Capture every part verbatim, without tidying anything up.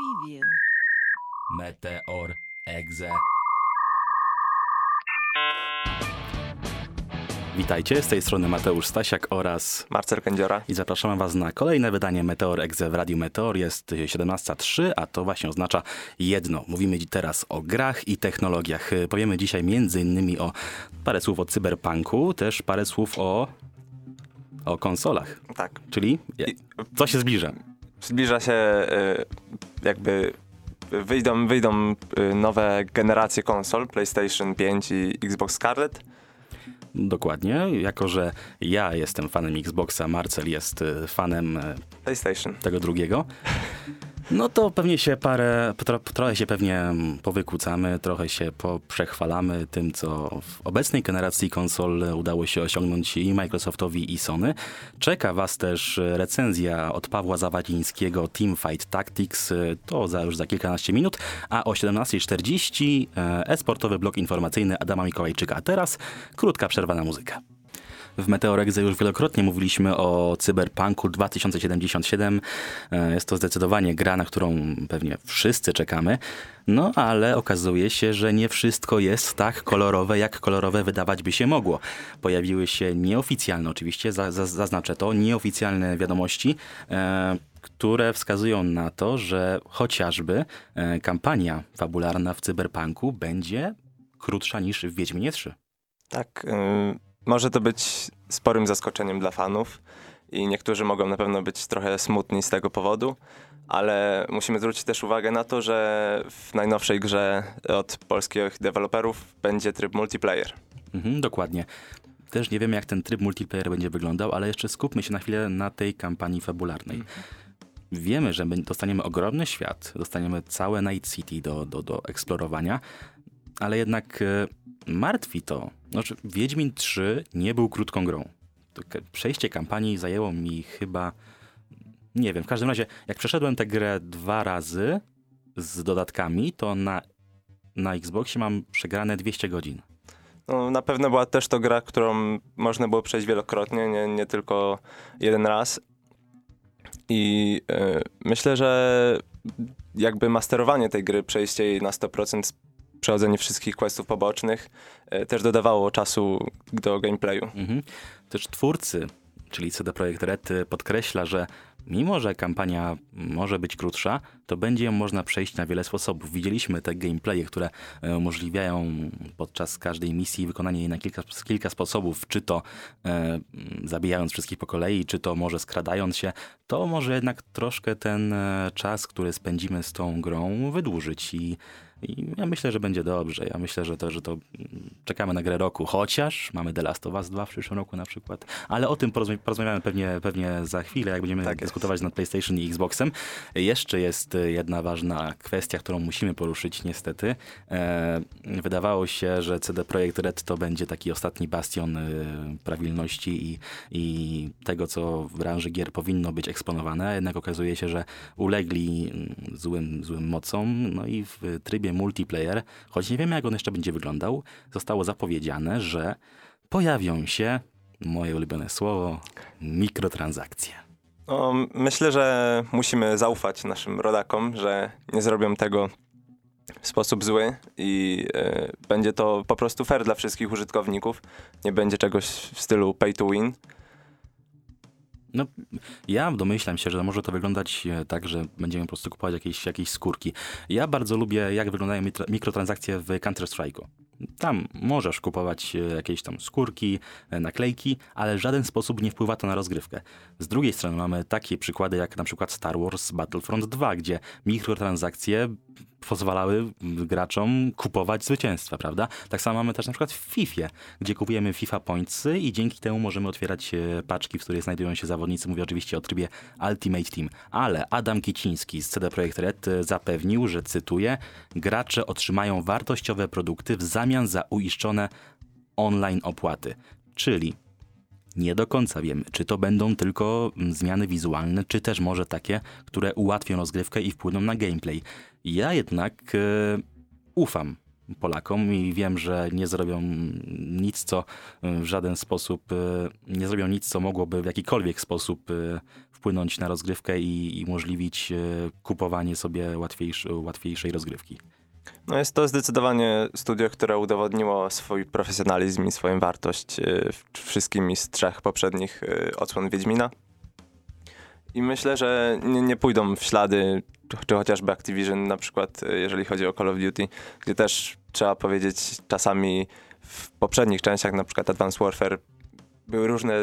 Preview. Meteor Exe. Witajcie, z tej strony Mateusz Stasiak oraz Marcel Kędziora i zapraszamy was na kolejne wydanie Meteor Exe w Radiu Meteor. Jest siedemnasta zero trzy, a to właśnie oznacza jedno. Mówimy teraz o grach i technologiach. Powiemy dzisiaj między innymi o parę słów o cyberpunku, też parę słów o, o konsolach. Tak. Czyli co się zbliża? Zbliża się jakby... Wyjdą, wyjdą nowe generacje konsol, PlayStation pięć i Xbox Scarlett. Dokładnie, jako że ja jestem fanem Xboxa, Marcel jest fanem PlayStation, tego drugiego, no to pewnie się parę, tro, trochę się pewnie powykłócamy, trochę się poprzechwalamy tym, co w obecnej generacji konsol udało się osiągnąć i Microsoftowi, i Sony. Czeka was też recenzja od Pawła Zawadzińskiego Teamfight Tactics, to za już za kilkanaście minut, a o siedemnasta czterdzieści e-sportowy blok informacyjny Adama Mikołajczyka. A teraz krótka przerwa na muzykę. W Meteor Exe już wielokrotnie mówiliśmy o Cyberpunku dwa tysiące siedemdziesiąt siedem. Jest to zdecydowanie gra, na którą pewnie wszyscy czekamy. No ale okazuje się, że nie wszystko jest tak kolorowe, jak kolorowe wydawać by się mogło. Pojawiły się nieoficjalne, oczywiście, zaznaczę to, nieoficjalne wiadomości, które wskazują na to, że chociażby kampania fabularna w Cyberpunku będzie krótsza niż w Wiedźminie trzy. Tak, y- może to być sporym zaskoczeniem dla fanów i niektórzy mogą na pewno być trochę smutni z tego powodu, ale musimy zwrócić też uwagę na to, że w najnowszej grze od polskich deweloperów będzie tryb multiplayer. Mhm, dokładnie. Też nie wiemy, jak ten tryb multiplayer będzie wyglądał, ale jeszcze skupmy się na chwilę na tej kampanii fabularnej. Mhm. Wiemy, że dostaniemy ogromny świat, dostaniemy całe Night City do, do, do eksplorowania, ale jednak... Martwi to. Znaczy, Wiedźmin trzy nie był krótką grą. Przejście kampanii zajęło mi chyba... Nie wiem, w każdym razie, jak przeszedłem tę grę dwa razy z dodatkami, to na, na Xboxie mam przegrane dwieście godzin. No, na pewno była też to gra, którą można było przejść wielokrotnie, nie, nie tylko jeden raz. I yy, myślę, że jakby masterowanie tej gry, przejście jej na sto procent, przechodzenie wszystkich questów pobocznych y, też dodawało czasu do gameplayu. Mhm. Też twórcy, czyli C D Projekt Red, podkreśla, że mimo, że kampania może być krótsza, to będzie ją można przejść na wiele sposobów. Widzieliśmy te gameplaye, które umożliwiają podczas każdej misji wykonanie jej na kilka, kilka sposobów, czy to e, zabijając wszystkich po kolei, czy to może skradając się. To może jednak troszkę ten czas, który spędzimy z tą grą, wydłużyć i I ja myślę, że będzie dobrze. Ja myślę, że to, że to czekamy na grę roku, chociaż mamy The Last of Us dwa w przyszłym roku na przykład. Ale o tym porozmi- porozmawiamy pewnie, pewnie za chwilę, jak będziemy tak dyskutować nad PlayStation i Xboxem. Jeszcze jest jedna ważna kwestia, którą musimy poruszyć niestety. E, wydawało się, że C D Projekt Red to będzie taki ostatni bastion e, prawilności i, i tego, co w branży gier powinno być eksponowane. Jednak okazuje się, że ulegli złym, złym mocom, no i w trybie multiplayer, choć nie wiemy, jak on jeszcze będzie wyglądał, zostało zapowiedziane, że pojawią się, moje ulubione słowo, mikrotransakcje. No, myślę, że musimy zaufać naszym rodakom, że nie zrobią tego w sposób zły i y, będzie to po prostu fair dla wszystkich użytkowników. Nie będzie czegoś w stylu pay to win. No, ja domyślam się, że może to wyglądać tak, że będziemy po prostu kupować jakieś, jakieś skórki. Ja bardzo lubię, jak wyglądają mikrotransakcje w Counter Strike'u. Tam możesz kupować jakieś tam skórki, naklejki, ale w żaden sposób nie wpływa to na rozgrywkę. Z drugiej strony mamy takie przykłady jak na przykład Star Wars Battlefront dwa, gdzie mikrotransakcje pozwalały graczom kupować zwycięstwa, prawda? Tak samo mamy też na przykład w Fifie, gdzie kupujemy FIFA Points i dzięki temu możemy otwierać paczki, w których znajdują się zawodnicy. Mówię oczywiście o trybie Ultimate Team. Ale Adam Kiciński z C D Projekt Red zapewnił, że cytuję, gracze otrzymają wartościowe produkty w zamian za uiszczone online opłaty. Czyli nie do końca wiemy, czy to będą tylko zmiany wizualne, czy też może takie, które ułatwią rozgrywkę i wpłyną na gameplay. Ja jednak e, ufam Polakom i wiem, że nie zrobią nic, co w żaden sposób, nie zrobią nic, co mogłoby w jakikolwiek sposób wpłynąć na rozgrywkę i, i umożliwić kupowanie sobie łatwiejszy, łatwiejszej rozgrywki. No jest to zdecydowanie studio, które udowodniło swój profesjonalizm i swoją wartość wszystkimi z trzech poprzednich odsłon Wiedźmina. I myślę, że nie, nie pójdą w ślady, czy chociażby Activision na przykład, jeżeli chodzi o Call of Duty, gdzie też trzeba powiedzieć, czasami w poprzednich częściach, na przykład Advanced Warfare, były różne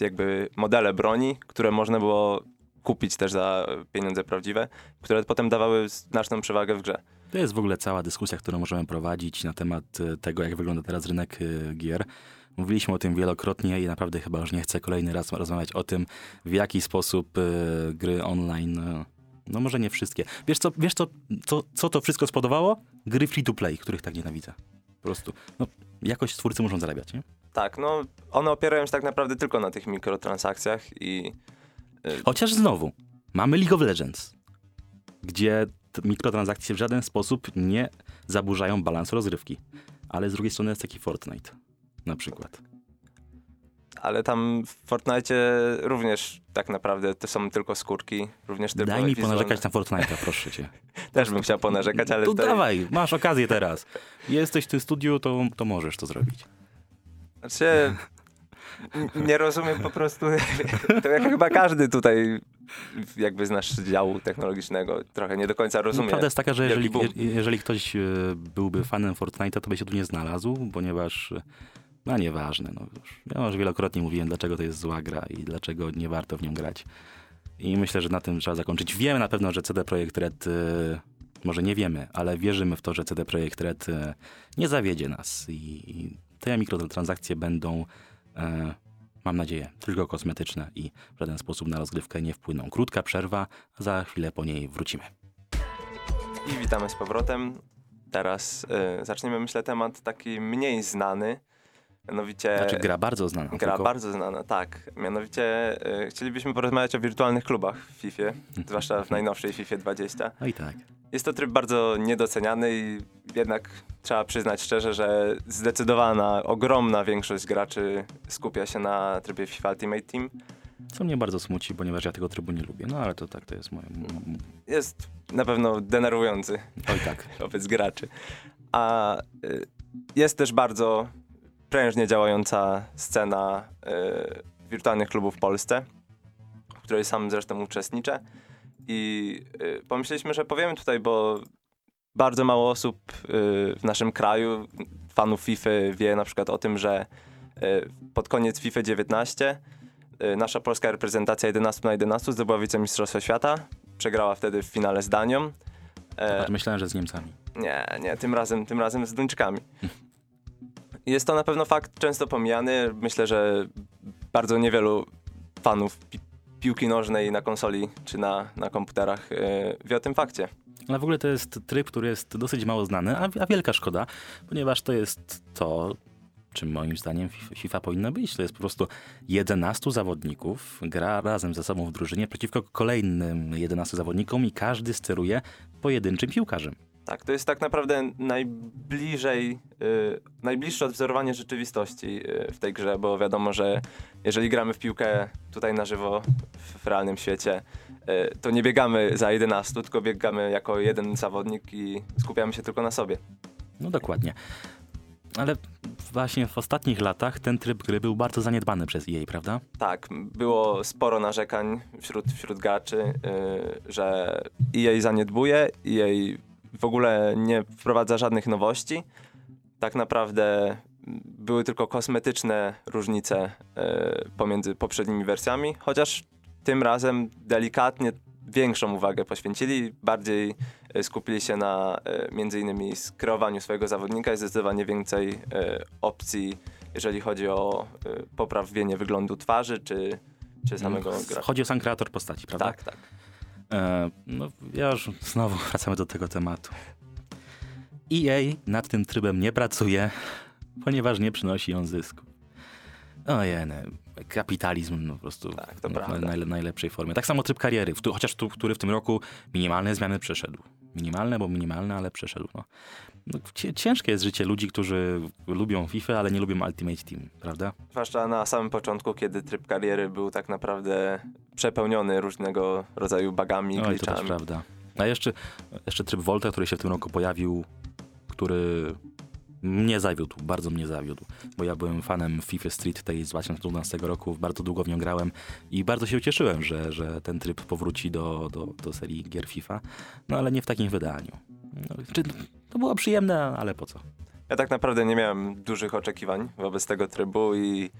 jakby modele broni, które można było kupić też za pieniądze prawdziwe, które potem dawały znaczną przewagę w grze. To jest w ogóle cała dyskusja, którą możemy prowadzić na temat tego, jak wygląda teraz rynek gier. Mówiliśmy o tym wielokrotnie i naprawdę chyba już nie chcę kolejny raz rozmawiać o tym, w jaki sposób y, gry online, y, no może nie wszystkie. Wiesz, co, wiesz co, co, co to wszystko spodobało? Gry free to play, których tak nienawidzę. Po prostu. No, jakoś twórcy muszą zarabiać, nie? Tak, no one opierają się tak naprawdę tylko na tych mikrotransakcjach i... Y... Chociaż znowu, mamy League of Legends, gdzie t- mikrotransakcje w żaden sposób nie zaburzają balansu rozgrywki. Ale z drugiej strony jest taki Fortnite. Na przykład. Ale tam w Fortnite również tak naprawdę to są tylko skórki, również tylko... Daj mi ponarzekać na Fortnite'a, proszę cię. Też bym chciał ponarzekać, ale... To tutaj... dawaj, masz okazję teraz. Jesteś w tym studiu, to, to możesz to zrobić. Znaczy, nie rozumiem po prostu, to jak chyba każdy tutaj jakby z naszego działu technologicznego trochę nie do końca rozumie. No, prawda jest taka, że jeżeli, jeżeli ktoś byłby fanem Fortnite'a, to by się tu nie znalazł, ponieważ... No nieważne, no już. Ja już wielokrotnie mówiłem, dlaczego to jest zła gra i dlaczego nie warto w nią grać. I myślę, że na tym trzeba zakończyć. Wiemy na pewno, że C D Projekt Red, yy, może nie wiemy, ale wierzymy w to, że C D Projekt Red yy, nie zawiedzie nas. I, i te mikrotransakcje będą, yy, mam nadzieję, tylko kosmetyczne i w żaden sposób na rozgrywkę nie wpłyną. Krótka przerwa, za chwilę po niej wrócimy. I witamy z powrotem. Teraz yy, zaczniemy, myślę, temat taki mniej znany. Mianowicie, znaczy gra bardzo znana. Gra tylko... bardzo znana, tak. Mianowicie y, chcielibyśmy porozmawiać o wirtualnych klubach w FIFA, zwłaszcza w najnowszej FIFA dwadzieścia. No i tak. Jest to tryb bardzo niedoceniany i jednak trzeba przyznać szczerze, że zdecydowana, ogromna większość graczy skupia się na trybie FIFA Ultimate Team. Co mnie bardzo smuci, ponieważ ja tego trybu nie lubię, no ale to tak, to jest moje... Jest na pewno denerwujący. Oj tak. Wobec graczy. A y, jest też bardzo... prężnie działająca scena y, wirtualnych klubów w Polsce, w której sam zresztą uczestniczę. I y, pomyśleliśmy, że powiemy tutaj, bo bardzo mało osób y, w naszym kraju, fanów FIFA, wie na przykład o tym, że y, pod koniec FIFA dziewiętnaście y, nasza polska reprezentacja jedenaście na jedenaście zdobyła wicemistrzostwo świata. Przegrała wtedy w finale z Danią. E, Myślałem, że z Niemcami. Nie, nie, tym razem, tym razem z Duńczykami. Jest to na pewno fakt często pomijany. Myślę, że bardzo niewielu fanów pi- piłki nożnej na konsoli czy na, na komputerach yy, wie o tym fakcie. Ale w ogóle to jest tryb, który jest dosyć mało znany, a, a wielka szkoda, ponieważ to jest to, czym moim zdaniem FIFA powinna być. To jest po prostu jedenastu zawodników gra razem ze sobą w drużynie przeciwko kolejnym jedenastu zawodnikom i każdy steruje pojedynczym piłkarzem. Tak, to jest tak naprawdę najbliżej, yy, najbliższe odwzorowanie rzeczywistości yy, w tej grze, bo wiadomo, że jeżeli gramy w piłkę tutaj na żywo, w, w realnym świecie, yy, to nie biegamy za jedenastu, tylko biegamy jako jeden zawodnik i skupiamy się tylko na sobie. No dokładnie. Ale właśnie w ostatnich latach ten tryb gry był bardzo zaniedbany przez E A, prawda? Tak, było sporo narzekań wśród, wśród graczy, yy, że E A zaniedbuje, E A w ogóle nie wprowadza żadnych nowości. Tak naprawdę były tylko kosmetyczne różnice y, pomiędzy poprzednimi wersjami, chociaż tym razem delikatnie większą uwagę poświęcili. Bardziej y, skupili się na y, między innymi skreowaniu swojego zawodnika i zdecydowanie więcej y, opcji, jeżeli chodzi o y, poprawienie wyglądu twarzy czy, czy samego gra. Chodzi o sam kreator postaci, prawda? Tak, tak. No, ja już znowu wracamy do tego tematu. E A nad tym trybem nie pracuje, ponieważ nie przynosi on zysku. Ojej, kapitalizm po prostu tak, to w najle- najlepszej formie. Tak samo tryb kariery, w tu, chociaż tu, który w tym roku minimalne zmiany przeszedł. minimalne, bo minimalne, ale przeszedł. No. No, ciężkie jest życie ludzi, którzy lubią FIFA, ale nie lubią Ultimate Team, prawda? Zwłaszcza na samym początku, kiedy tryb kariery był tak naprawdę przepełniony różnego rodzaju bugami, glitchami. No to też prawda. A jeszcze, jeszcze tryb Volta, który się w tym roku pojawił, który mnie zawiódł, bardzo mnie zawiódł, bo ja byłem fanem FIFA Street tej z dwa tysiące dwunastego roku, bardzo długo w nią grałem i bardzo się ucieszyłem, że, że ten tryb powróci do, do, do serii gier FIFA, no ale nie w takim wydaniu. No, to było przyjemne, ale po co? Ja tak naprawdę nie miałem dużych oczekiwań wobec tego trybu i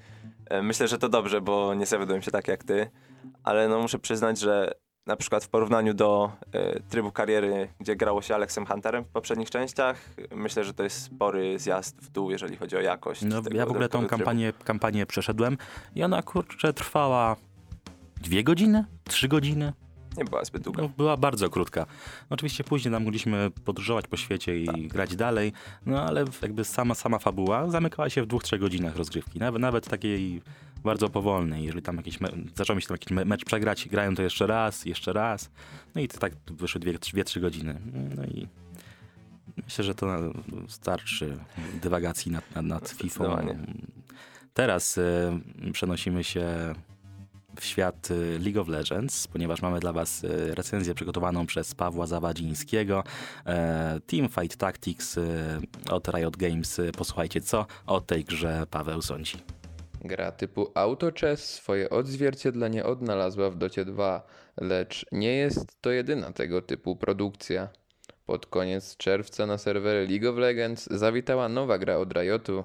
myślę, że to dobrze, bo nie zawiodłem się tak jak ty, ale no muszę przyznać, że na przykład w porównaniu do y, trybu kariery, gdzie grało się Alexem Hunterem w poprzednich częściach, myślę, że to jest spory zjazd w dół, jeżeli chodzi o jakość. No, ja w ogóle tą kampanię, kampanię przeszedłem i ona, kurczę, trwała dwie godziny, trzy godziny. Nie była zbyt długa. No, była bardzo krótka. Oczywiście później tam mogliśmy podróżować po świecie i tak. grać dalej, no ale jakby sama, sama fabuła zamykała się w dwóch, trzech godzinach rozgrywki. Nawet, nawet takiej bardzo powolnej. Jeżeli tam jakiś me- zaczął mi się tam jakiś me- mecz przegrać, grają to jeszcze raz, jeszcze raz. No i to tak wyszły dwie, dwie, trzy godziny. No i myślę, że to starczy dywagacji nad, nad, nad FIFA. Teraz y, przenosimy się w świat League of Legends, ponieważ mamy dla was recenzję przygotowaną przez Pawła Zawadzińskiego. Teamfight Tactics od Riot Games. Posłuchajcie, co o tej grze Paweł sądzi. Gra typu Auto Chess swoje odzwierciedlenie odnalazła w Docie dwa, lecz nie jest to jedyna tego typu produkcja. Pod koniec czerwca na serwery League of Legends zawitała nowa gra od Riotu,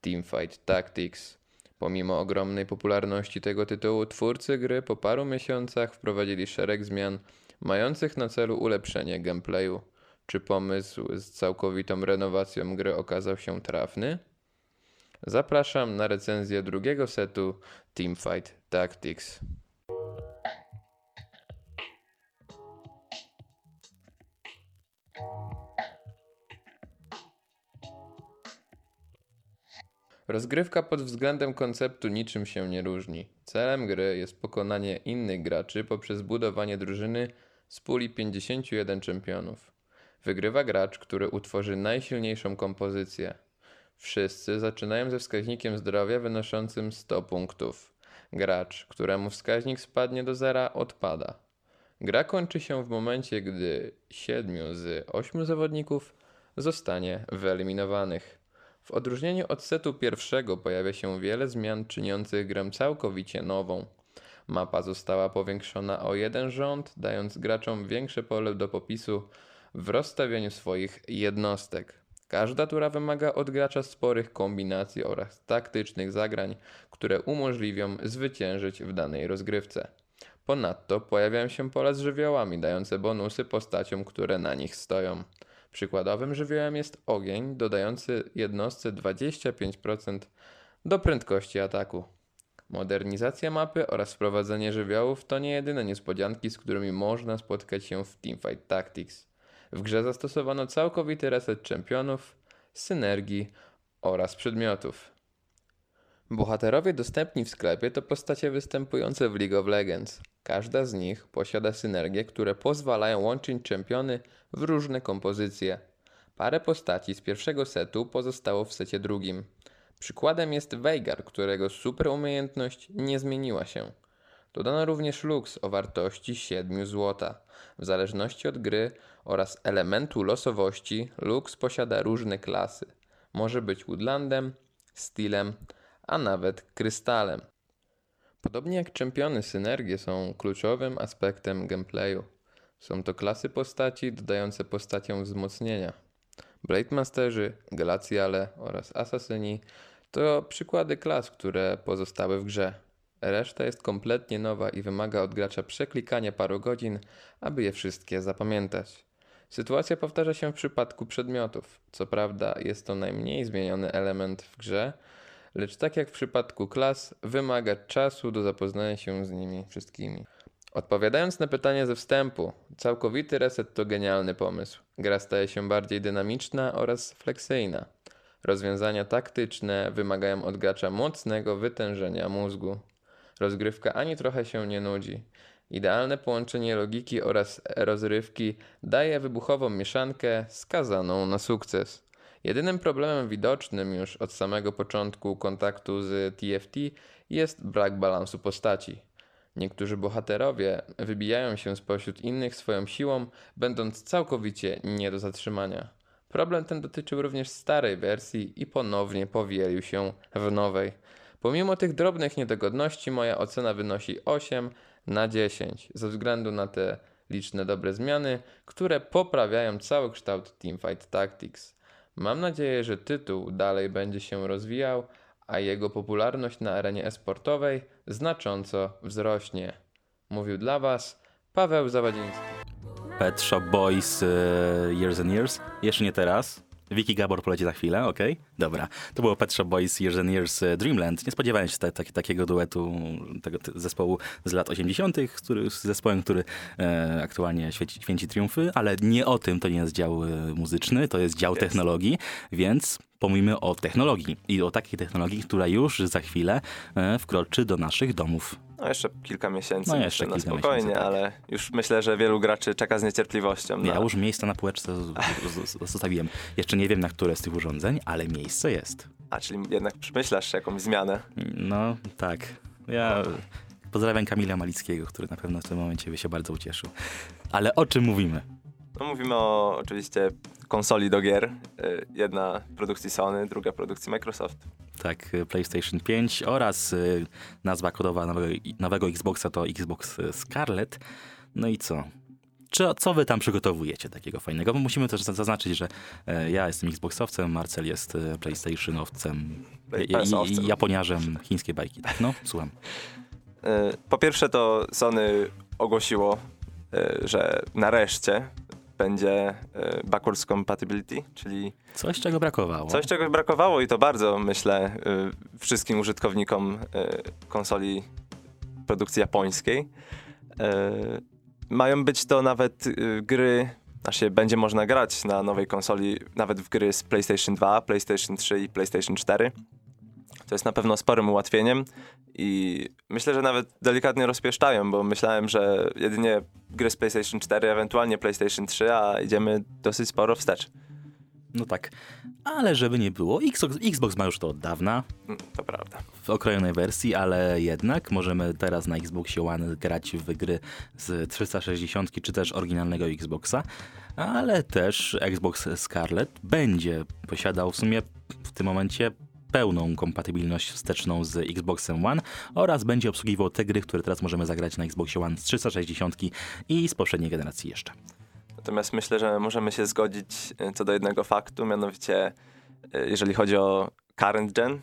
Teamfight Tactics. Pomimo ogromnej popularności tego tytułu, twórcy gry po paru miesiącach wprowadzili szereg zmian mających na celu ulepszenie gameplayu. Czy pomysł z całkowitą renowacją gry okazał się trafny? Zapraszam na recenzję drugiego setu Teamfight Tactics. Rozgrywka pod względem konceptu niczym się nie różni. Celem gry jest pokonanie innych graczy poprzez budowanie drużyny z puli pięćdziesięciu jeden czempionów. Wygrywa gracz, który utworzy najsilniejszą kompozycję. Wszyscy zaczynają ze wskaźnikiem zdrowia wynoszącym sto punktów. Gracz, któremu wskaźnik spadnie do zera, odpada. Gra kończy się w momencie, gdy siedmiu z ośmiu zawodników zostanie wyeliminowanych. W odróżnieniu od setu pierwszego pojawia się wiele zmian czyniących grę całkowicie nową. Mapa została powiększona o jeden rząd, dając graczom większe pole do popisu w rozstawieniu swoich jednostek. Każda tura wymaga od gracza sporych kombinacji oraz taktycznych zagrań, które umożliwią zwyciężyć w danej rozgrywce. Ponadto pojawiają się pola z żywiołami dające bonusy postaciom, które na nich stoją. Przykładowym żywiołem jest ogień, dodający jednostce dwadzieścia pięć procent do prędkości ataku. Modernizacja mapy oraz wprowadzenie żywiołów to nie jedyne niespodzianki, z którymi można spotkać się w Teamfight Tactics. W grze zastosowano całkowity reset czempionów, synergii oraz przedmiotów. Bohaterowie dostępni w sklepie to postacie występujące w League of Legends. Każda z nich posiada synergie, które pozwalają łączyć czempiony w różne kompozycje. Parę postaci z pierwszego setu pozostało w secie drugim. Przykładem jest Veigar, którego super umiejętność nie zmieniła się. Dodano również Lux o wartości siedem złotych. W zależności od gry oraz elementu losowości, Lux posiada różne klasy. Może być Woodlandem, Steelem, a nawet Krystalem. Podobnie jak czempiony, synergie są kluczowym aspektem gameplayu. Są to klasy postaci dodające postaciom wzmocnienia. Blademasterzy, Galacjale oraz Asasyni to przykłady klas, które pozostały w grze. Reszta jest kompletnie nowa i wymaga od gracza przeklikania paru godzin, aby je wszystkie zapamiętać. Sytuacja powtarza się w przypadku przedmiotów. Co prawda jest to najmniej zmieniony element w grze, lecz tak jak w przypadku klas, wymaga czasu do zapoznania się z nimi wszystkimi. Odpowiadając na pytanie ze wstępu, całkowity reset to genialny pomysł. Gra staje się bardziej dynamiczna oraz flexyjna. Rozwiązania taktyczne wymagają od gracza mocnego wytężenia mózgu. Rozgrywka ani trochę się nie nudzi. Idealne połączenie logiki oraz rozrywki daje wybuchową mieszankę skazaną na sukces. Jedynym problemem widocznym już od samego początku kontaktu z T F T jest brak balansu postaci. Niektórzy bohaterowie wybijają się spośród innych swoją siłą, będąc całkowicie nie do zatrzymania. Problem ten dotyczył również starej wersji i ponownie powielił się w nowej. Pomimo tych drobnych niedogodności moja ocena wynosi osiem na dziesięć ze względu na te liczne dobre zmiany, które poprawiają cały kształt Teamfight Tactics. Mam nadzieję, że tytuł dalej będzie się rozwijał, a jego popularność na arenie e-sportowej znacząco wzrośnie. Mówił dla Was Paweł Zawadzinski. Pet Shop Boys, uh, Years and Years. Jeszcze nie teraz. Wiki Gabor poleci za chwilę, okej? Okay? Dobra. To było Pet Shop Boys, Years and Years, Dreamland. Nie spodziewałem się ta, ta, takiego duetu, tego t- zespołu z lat osiemdziesiątych, który, z zespołem, który e, aktualnie święci, święci triumfy, ale nie o tym, to nie jest dział e, muzyczny, to jest dział yes. technologii, więc pomówimy o technologii i o takiej technologii, która już za chwilę e, wkroczy do naszych domów. No jeszcze kilka miesięcy, no jeszcze na kilka spokojnie, miesięcy, tak. Ale już myślę, że wielu graczy czeka z niecierpliwością. Na... Ja już miejsca na półeczce zostawiłem. Jeszcze nie wiem, na które z tych urządzeń, ale miejsce jest. A, czyli jednak przemyślasz jakąś zmianę. No tak. Ja pozdrawiam Kamila Malickiego, który na pewno w tym momencie by się bardzo ucieszył. Ale o czym mówimy? No mówimy o oczywiście konsoli do gier. Jedna produkcji Sony, druga produkcji Microsoft. Tak, PlayStation pięć oraz y, nazwa kodowa nowego, nowego Xboxa to Xbox Scarlett. No i co? Czy, co wy tam przygotowujecie takiego fajnego? Bo musimy też zaznaczyć, że y, ja jestem Xboxowcem, Marcel jest y, PlayStationowcem, y, y, y, Japoniarzem, chińskie bajki. Tak, no, słucham. Y, po pierwsze to Sony ogłosiło, y, że nareszcie będzie backwards compatibility, czyli... Coś, czego brakowało. Coś, czego brakowało i to bardzo, myślę, wszystkim użytkownikom konsoli produkcji japońskiej. Mają być to nawet gry, znaczy będzie można grać na nowej konsoli, nawet w gry z PlayStation dwa, PlayStation trzy i PlayStation cztery. To jest na pewno sporym ułatwieniem i myślę, że nawet delikatnie rozpieszczają, bo myślałem, że jedynie gry z PlayStation cztery, ewentualnie PlayStation trzy, a idziemy dosyć sporo wstecz. No tak, ale żeby nie było, Xbox, Xbox ma już to od dawna. To prawda. W okrojonej wersji, ale jednak możemy teraz na Xboxie One grać w gry z trzysta sześćdziesiąt czy też oryginalnego Xboxa, ale też Xbox Scarlett będzie posiadał w sumie w tym momencie pełną kompatybilność wsteczną z Xboxem One oraz będzie obsługiwał te gry, które teraz możemy zagrać na Xboxie One z trzysta sześćdziesiąt i z poprzedniej generacji jeszcze. Natomiast myślę, że możemy się zgodzić co do jednego faktu, mianowicie jeżeli chodzi o current gen,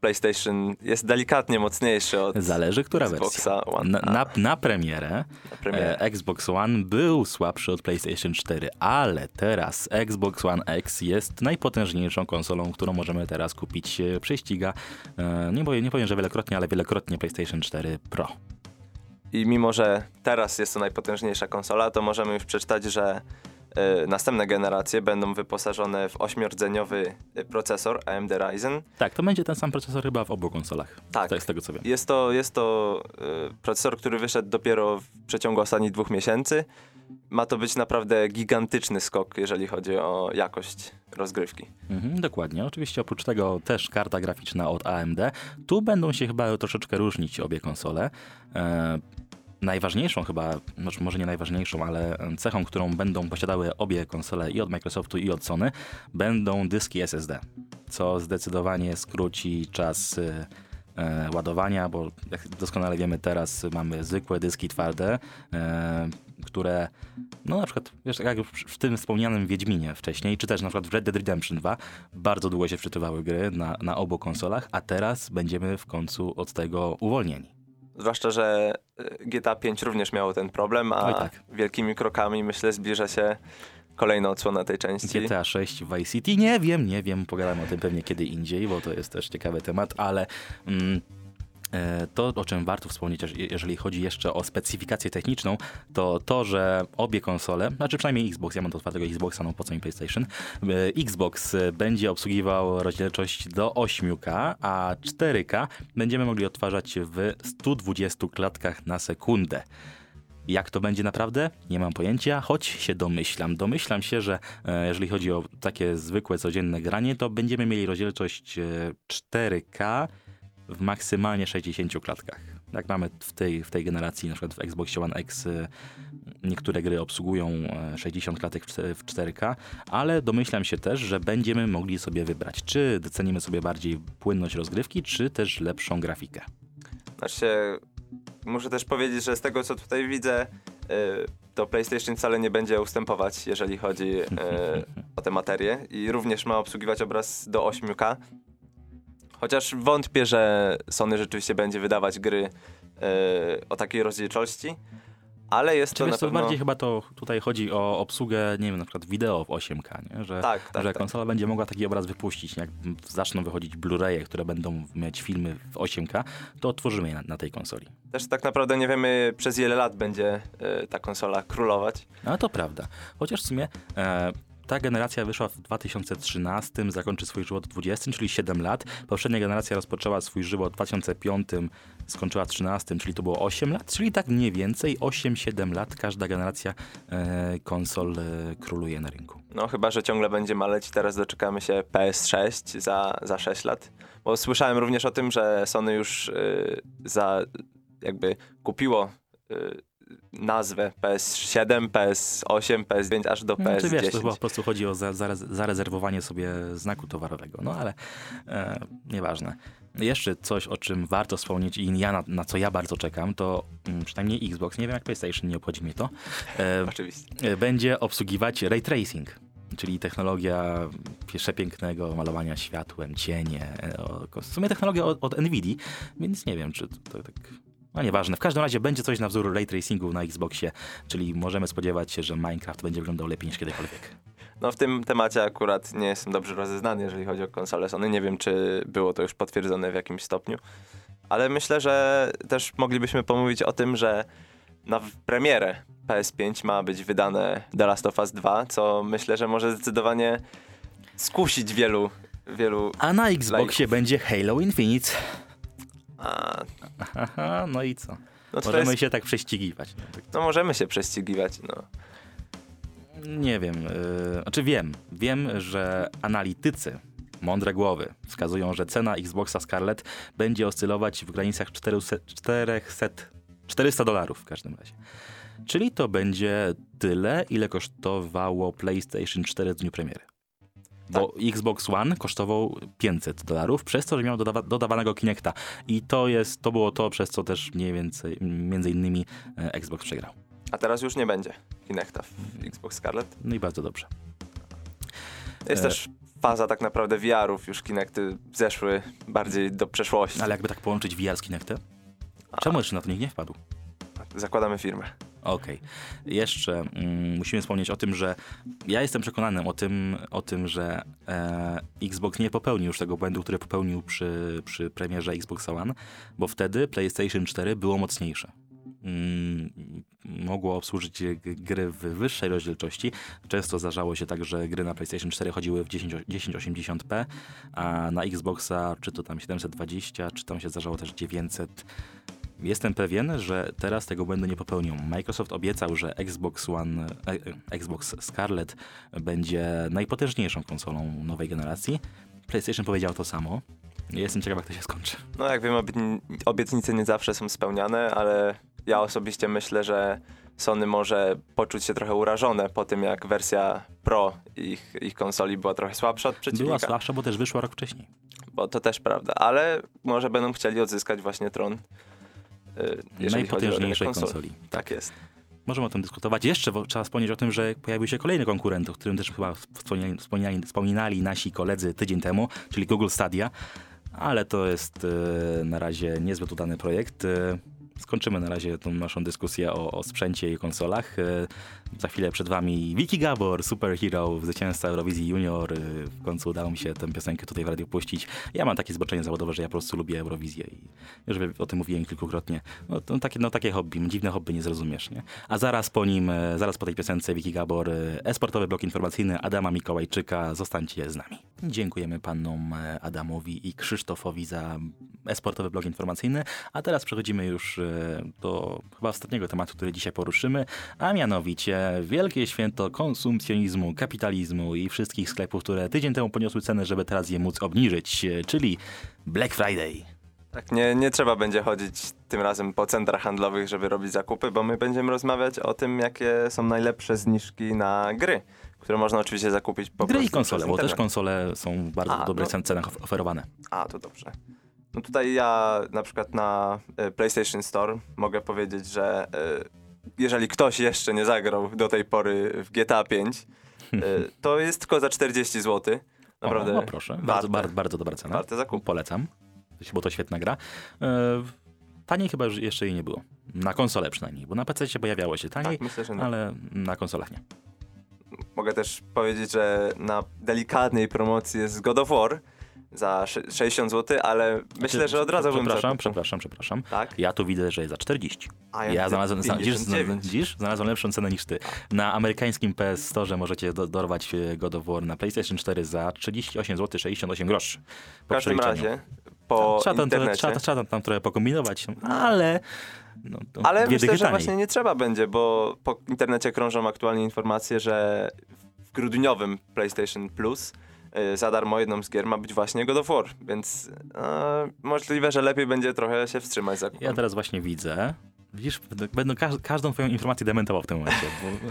PlayStation jest delikatnie mocniejszy od Zależy, która Xboxa wersja. One. Na, na, na premierę, na premierę. E, Xbox One był słabszy od PlayStation cztery, ale teraz Xbox One X jest najpotężniejszą konsolą, którą możemy teraz kupić. Prześciga, e, nie powiem, nie powiem, że wielokrotnie, ale wielokrotnie PlayStation cztery Pro. I mimo, że teraz jest to najpotężniejsza konsola, to możemy już przeczytać, że następne generacje będą wyposażone w ośmiordzeniowy procesor A M D Ryzen. Tak, to będzie ten sam procesor chyba w obu konsolach. Tak. Z tego co wiem. Jest to, jest to procesor, który wyszedł dopiero w przeciągu ostatnich dwóch miesięcy. Ma to być naprawdę gigantyczny skok, jeżeli chodzi o jakość rozgrywki. Mhm, dokładnie. Oczywiście oprócz tego też karta graficzna od A M D. Tu będą się chyba troszeczkę różnić obie konsole. E- Najważniejszą chyba, może nie najważniejszą, ale cechą, którą będą posiadały obie konsole i od Microsoftu i od Sony, będą dyski S S D, co zdecydowanie skróci czas e, ładowania, bo jak doskonale wiemy teraz mamy zwykłe dyski twarde, e, które no na przykład wiesz, jak w tym wspomnianym Wiedźminie wcześniej, czy też na przykład w Red Dead Redemption dwa bardzo długo się wczytywały gry na, na obu konsolach, a teraz będziemy w końcu od tego uwolnieni. Zwłaszcza, że G T A pięć również miało ten problem, a tak. wielkimi krokami, myślę, zbliża się kolejna odsłona tej części. G T A sześć Vice City, nie wiem, nie wiem, pogadamy o tym pewnie kiedy indziej, bo to jest też ciekawy temat, ale mm, to, o czym warto wspomnieć, jeżeli chodzi jeszcze o specyfikację techniczną, to to, że obie konsole, znaczy przynajmniej Xbox, ja mam do otwartego Xboxa, no po co mi PlayStation, Xbox będzie obsługiwał rozdzielczość do osiem K, a cztery K będziemy mogli odtwarzać w stu dwudziestu klatkach na sekundę. Jak to będzie naprawdę? Nie mam pojęcia, choć się domyślam. Domyślam się, że e, jeżeli chodzi o takie zwykłe, codzienne granie, to będziemy mieli rozdzielczość cztery K w maksymalnie sześćdziesięciu klatkach. Jak mamy w tej, w tej generacji, na przykład w Xbox One X, niektóre gry obsługują sześćdziesiąt klatek w cztery K, ale domyślam się też, że będziemy mogli sobie wybrać, czy docenimy sobie bardziej płynność rozgrywki, czy też lepszą grafikę. Znaczy, muszę też powiedzieć, że z tego, co tutaj widzę, to PlayStation wcale nie będzie ustępować, jeżeli chodzi o tę materię i również ma obsługiwać obraz do osiem K. Chociaż wątpię, że Sony rzeczywiście będzie wydawać gry yy, o takiej rozdzielczości, ale jest Czy to na pewno... bardziej chyba to tutaj chodzi o obsługę, nie wiem, na przykład wideo w osiem K, nie? Że, tak, tak, że konsola tak. będzie mogła taki obraz wypuścić. Jak zaczną wychodzić Blu-raye, które będą mieć filmy w osiem K, to odtworzymy je na, na tej konsoli. Też tak naprawdę nie wiemy, przez ile lat będzie yy, ta konsola królować. No to prawda. Chociaż w sumie... Yy, Ta generacja wyszła w dwa tysiące trzynastym, zakończy swój żywot w dwudziestym, czyli siedem lat. Poprzednia generacja rozpoczęła swój żywot w dwa tysiące piątym, skończyła w dwa tysiące trzynastym, czyli to było osiem lat, czyli tak mniej więcej osiem siedem lat każda generacja e, konsol e, króluje na rynku. No chyba, że ciągle będzie maleć i teraz doczekamy się P S sześć za, za sześć lat, bo słyszałem również o tym, że Sony już y, za jakby kupiło... Y, nazwę P S siedem, P S osiem, P S dziewięć, aż do P S dziesięć. No, czy wiesz, to chyba po prostu chodzi o za, za, zarezerwowanie sobie znaku towarowego, no ale e, nieważne. Jeszcze coś, o czym warto wspomnieć i ja na, na co ja bardzo czekam, to m, przynajmniej Xbox, nie wiem jak PlayStation, nie obchodzi mnie to, e, Oczywiście. E, będzie obsługiwać Ray Tracing, czyli technologia przepięknego malowania światłem, cienie, o, w sumie technologia od, od Nvidii, więc nie wiem, czy to, to tak... No nieważne, w każdym razie będzie coś na wzór ray tracingu na Xboxie, czyli możemy spodziewać się, że Minecraft będzie wyglądał lepiej niż kiedykolwiek. No w tym temacie akurat nie jestem dobrze rozeznany, jeżeli chodzi o konsole Sony. Nie wiem, czy było to już potwierdzone w jakimś stopniu, ale myślę, że też moglibyśmy pomówić o tym, że na premierę P S pięć ma być wydane The Last of Us dwa, co myślę, że może zdecydowanie skusić wielu, wielu... A na Xboxie lajków. Będzie Halo Infinite. A... Aha, no i co? No możemy jest... się tak prześcigiwać. No, tak... no możemy się prześcigiwać, no. Nie wiem, yy, znaczy wiem, wiem, że analitycy, mądre głowy, wskazują, że cena Xboxa Scarlett będzie oscylować w granicach czterysta dolarów w każdym razie. Czyli to będzie tyle, ile kosztowało PlayStation cztery w dniu premiery. Bo tak. Xbox One kosztował pięćset dolarów, przez to, że miał dodawa- dodawanego Kinecta. I to jest, to było to, przez co też mniej więcej, między innymi e, Xbox przegrał. A teraz już nie będzie Kinecta w Xbox Scarlett. No i bardzo dobrze. Jest e... też faza tak naprawdę V R-ów, już Kinecty zeszły bardziej do przeszłości. Ale jakby tak połączyć V R z Kinectem? Czemu jeszcze na to nikt nie wpadł? Zakładamy firmę. Okej. Okay. Jeszcze mm, musimy wspomnieć o tym, że ja jestem przekonany o tym, o tym że e, Xbox nie popełnił już tego błędu, który popełnił przy, przy premierze Xbox One, bo wtedy PlayStation cztery było mocniejsze. Mm, mogło obsłużyć gry w wyższej rozdzielczości. Często zdarzało się tak, że gry na PlayStation cztery chodziły w tysiąc osiemdziesiąt p, a na Xboxa czy to tam siedemset dwadzieścia, czy tam się zdarzało też dziewięćset. Jestem pewien, że teraz tego błędu nie popełnią. Microsoft obiecał, że Xbox One, Xbox Scarlett będzie najpotężniejszą konsolą nowej generacji. PlayStation powiedział to samo. Jestem ciekaw, jak to się skończy. No jak wiem, obietnice nie zawsze są spełniane, ale ja osobiście myślę, że Sony może poczuć się trochę urażone po tym, jak wersja Pro ich, ich konsoli była trochę słabsza od przeciwnika. Była słabsza, bo też wyszła rok wcześniej. Bo to też prawda, ale może będą chcieli odzyskać właśnie tron najpotężniejszej konsoli. konsoli. Tak. tak jest. Możemy o tym dyskutować. Jeszcze trzeba wspomnieć o tym, że pojawił się kolejny konkurent, o którym też chyba wspomniali, wspominali, wspominali nasi koledzy tydzień temu, czyli Google Stadia, ale to jest y, na razie niezbyt udany projekt. Y, skończymy na razie tą naszą dyskusję o, o sprzęcie i konsolach. Y, Za chwilę przed wami Wiki Gabor, Superhero, zwycięzca Eurowizji Junior. W końcu udało mi się tę piosenkę tutaj w radiu puścić. Ja mam takie zboczenie zawodowe, że ja po prostu lubię Eurowizję i już o tym mówiłem kilkukrotnie. No, to, takie, no takie hobby, dziwne hobby, nie zrozumiesz, nie? A zaraz po nim, zaraz po tej piosence Wiki Gabor, e-sportowy blok informacyjny Adama Mikołajczyka. Zostańcie z nami. Dziękujemy panom Adamowi i Krzysztofowi za e-sportowy blok informacyjny, a teraz przechodzimy już do chyba ostatniego tematu, który dzisiaj poruszymy, a mianowicie wielkie święto konsumpcjonizmu, kapitalizmu i wszystkich sklepów, które tydzień temu poniosły ceny, żeby teraz je móc obniżyć, czyli Black Friday. Tak, nie, nie trzeba będzie chodzić tym razem po centrach handlowych, żeby robić zakupy, bo my będziemy rozmawiać o tym, jakie są najlepsze zniżki na gry, które można oczywiście zakupić po prostu. Gry i konsole, bo też konsole są w bardzo dobrych no. cenach oferowane. A, to dobrze. No tutaj ja na przykład na PlayStation Store mogę powiedzieć, że jeżeli ktoś jeszcze nie zagrał do tej pory w G T A pięć, to jest tylko za czterdzieści złotych. Naprawdę. O, no proszę, warte. Bardzo, bardzo, bardzo dobra cena. Warte zakup. Polecam, bo to świetna gra. Taniej chyba jeszcze jej nie było. Na konsolę przynajmniej, bo na P C się pojawiało się taniej, tak, myślę, że nie. Ale na konsolach nie. Mogę też powiedzieć, że na delikatnej promocji jest God of War za sześćdziesiąt złotych, ale myślę, Ty, że od razu bym... Przepraszam, przepraszam, przepraszam. Tak? Ja tu widzę, że jest za czterdzieści. A ja, ja znalazłem, widzisz, znalazłem lepszą cenę niż ty. Na amerykańskim P S Store możecie do, dorwać God of War na PlayStation cztery za trzydzieści osiem złotych sześćdziesiąt osiem groszy. W każdym razie, po trzeba tam, internecie... Trochę, trzeba, trzeba tam trochę pokombinować, ale... No, ale myślę, że taniej. Właśnie nie trzeba będzie, bo po internecie krążą aktualnie informacje, że w grudniowym PlayStation Plus za darmo jedną z gier ma być właśnie God of War, więc e, możliwe, że lepiej będzie trochę się wstrzymać za kupem. Ja teraz właśnie widzę, widzisz, będą każ- każdą twoją informację dementował w tym momencie. Bo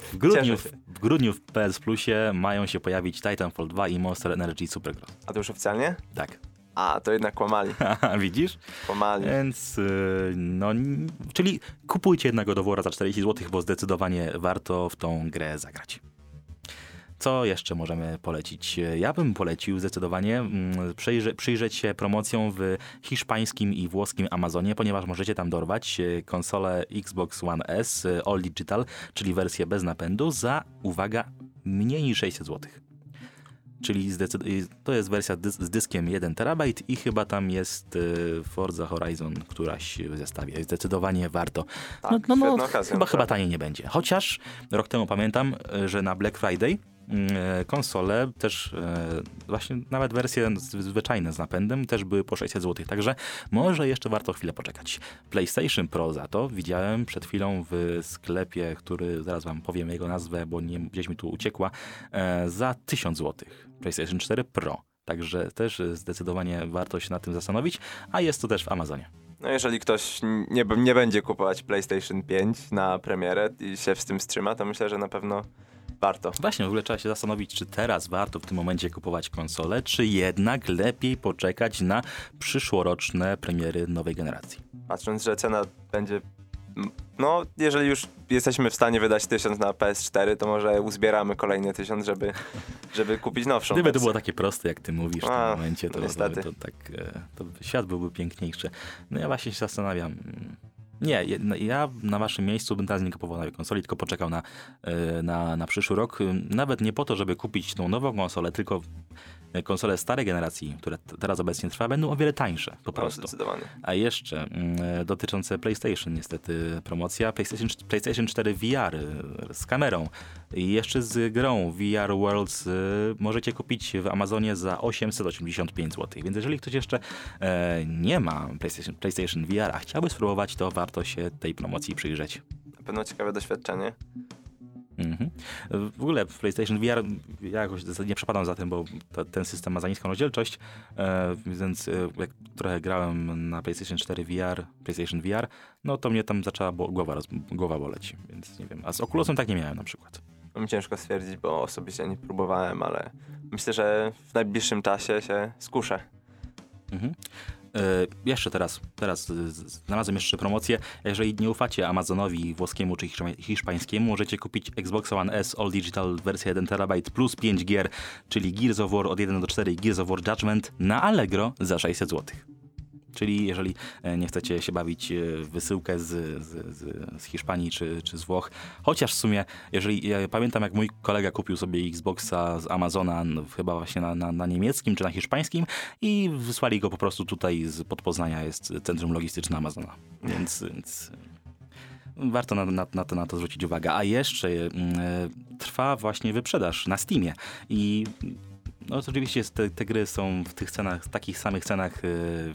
w, grudniu, w grudniu w P S Plusie mają się pojawić Titanfall dwa i Monster Energy Supercross. A to już oficjalnie? Tak. A, to jednak kłamali. Widzisz? Kłamali. Więc, yy, no, czyli kupujcie jednak God of War za czterdzieści złotych, bo zdecydowanie warto w tą grę zagrać. Co jeszcze możemy polecić? Ja bym polecił zdecydowanie przyjrze- przyjrzeć się promocjom w hiszpańskim i włoskim Amazonie, ponieważ możecie tam dorwać konsolę Xbox One S All Digital, czyli wersję bez napędu, za, uwaga, mniej niż sześćset złotych. Czyli zdecyd- to jest wersja dys- z dyskiem jeden terabajt i chyba tam jest y, Forza Horizon któraś w zestawie. Zdecydowanie warto. Tak, no, no, no, no okazja, chyba, tak. chyba taniej nie będzie. Chociaż rok temu pamiętam, że na Black Friday konsole też właśnie nawet wersje zwyczajne z napędem też były po sześćset złotych, także może jeszcze warto chwilę poczekać. PlayStation Pro za to widziałem przed chwilą w sklepie, który zaraz wam powiem jego nazwę, bo nie, gdzieś mi tu uciekła, za tysiąc złotych. PlayStation cztery Pro, także też zdecydowanie warto się nad tym zastanowić, a jest to też w Amazonie. No jeżeli ktoś nie, nie będzie kupować PlayStation pięć na premierę i się z tym wstrzyma, to myślę, że na pewno warto. Właśnie, w ogóle trzeba się zastanowić, czy teraz warto w tym momencie kupować konsolę, czy jednak lepiej poczekać na przyszłoroczne premiery nowej generacji. Patrząc, że cena będzie... No, jeżeli już jesteśmy w stanie wydać tysiąc na P S cztery, to może uzbieramy kolejne tysiąc, żeby, żeby kupić nowszą. Gdyby to było takie proste, jak ty mówisz w A, tym momencie, to, to, to, tak, to świat byłby piękniejszy. No ja właśnie się zastanawiam... Nie, ja na waszym miejscu bym teraz nie kupował nowej konsoli, tylko poczekał na, na, na przyszły rok. Nawet nie po to, żeby kupić tą nową konsolę, tylko konsole starej generacji, które t- teraz obecnie trwa, będą o wiele tańsze po prostu. No, zdecydowanie. A jeszcze y, dotyczące PlayStation niestety promocja. PlayStation, PlayStation cztery V R z kamerą i jeszcze z grą V R Worlds y, możecie kupić w Amazonie za osiemset osiemdziesiąt pięć złotych. Więc jeżeli ktoś jeszcze y, nie ma PlayStation, PlayStation V R, a chciałby spróbować, to warto się tej promocji przyjrzeć. Na pewno ciekawe doświadczenie. Mhm. W ogóle w PlayStation V R ja jakoś nie przepadam za tym, bo to, ten system ma za niską rozdzielczość, e, więc e, jak trochę grałem na PlayStation cztery V R, PlayStation V R, no to mnie tam zaczęła bo- głowa, roz- głowa boleć, więc nie wiem. A z Oculusem tak nie miałem na przykład. No mi ciężko stwierdzić, bo osobiście nie próbowałem, ale myślę, że w najbliższym czasie się skuszę. Mhm. Yy, jeszcze teraz, teraz yy, znalazłem jeszcze promocję. Jeżeli nie ufacie Amazonowi włoskiemu czy hiszpańskiemu, możecie kupić Xbox One S All Digital wersja jeden terabajt plus pięć gier, czyli Gears of War od jeden do cztery i Gears of War Judgment na Allegro za sześćset złotych. czyli jeżeli nie chcecie się bawić w wysyłkę z, z, z Hiszpanii czy, czy z Włoch, chociaż w sumie, jeżeli ja pamiętam, jak mój kolega kupił sobie Xboxa z Amazona, chyba właśnie na, na, na niemieckim czy na hiszpańskim, i wysłali go po prostu tutaj z pod Poznania, jest centrum logistyczne Amazona, więc... więc... warto na, na, na, to, na to zwrócić uwagę. A jeszcze yy, trwa właśnie wyprzedaż na Steamie. I no, oczywiście jest, te, te gry są w tych cenach, w takich samych cenach yy,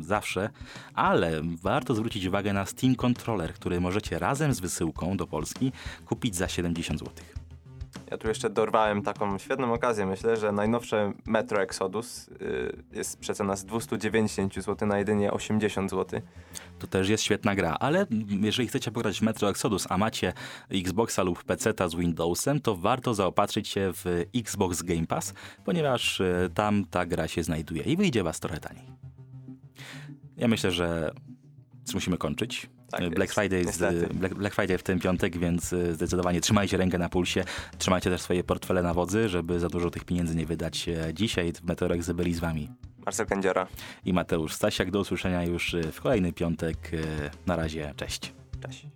yy, zawsze, ale warto zwrócić uwagę na Steam Controller, który możecie razem z wysyłką do Polski kupić za siedemdziesiąt złotych. Ja tu jeszcze dorwałem taką świetną okazję. Myślę, że najnowsze Metro Exodus yy, jest przecena z dwieście dziewięćdziesiąt złotych na jedynie osiemdziesiąt złotych. To też jest świetna gra, ale jeżeli chcecie pograć w Metro Exodus, a macie Xboxa lub peceta z Windowsem, to warto zaopatrzyć się w Xbox Game Pass, ponieważ yy, tam ta gra się znajduje i wyjdzie was trochę taniej. Ja myślę, że musimy kończyć. Tak, Black, Friday z, Black, Black Friday w ten piątek, więc zdecydowanie trzymajcie rękę na pulsie, trzymajcie też swoje portfele na wodzy, żeby za dużo tych pieniędzy nie wydać. Dzisiaj w Meteor Exe byli z wami Marcel Kędziora i Mateusz Stasiak. Do usłyszenia już w kolejny piątek. Na razie, cześć. Cześć.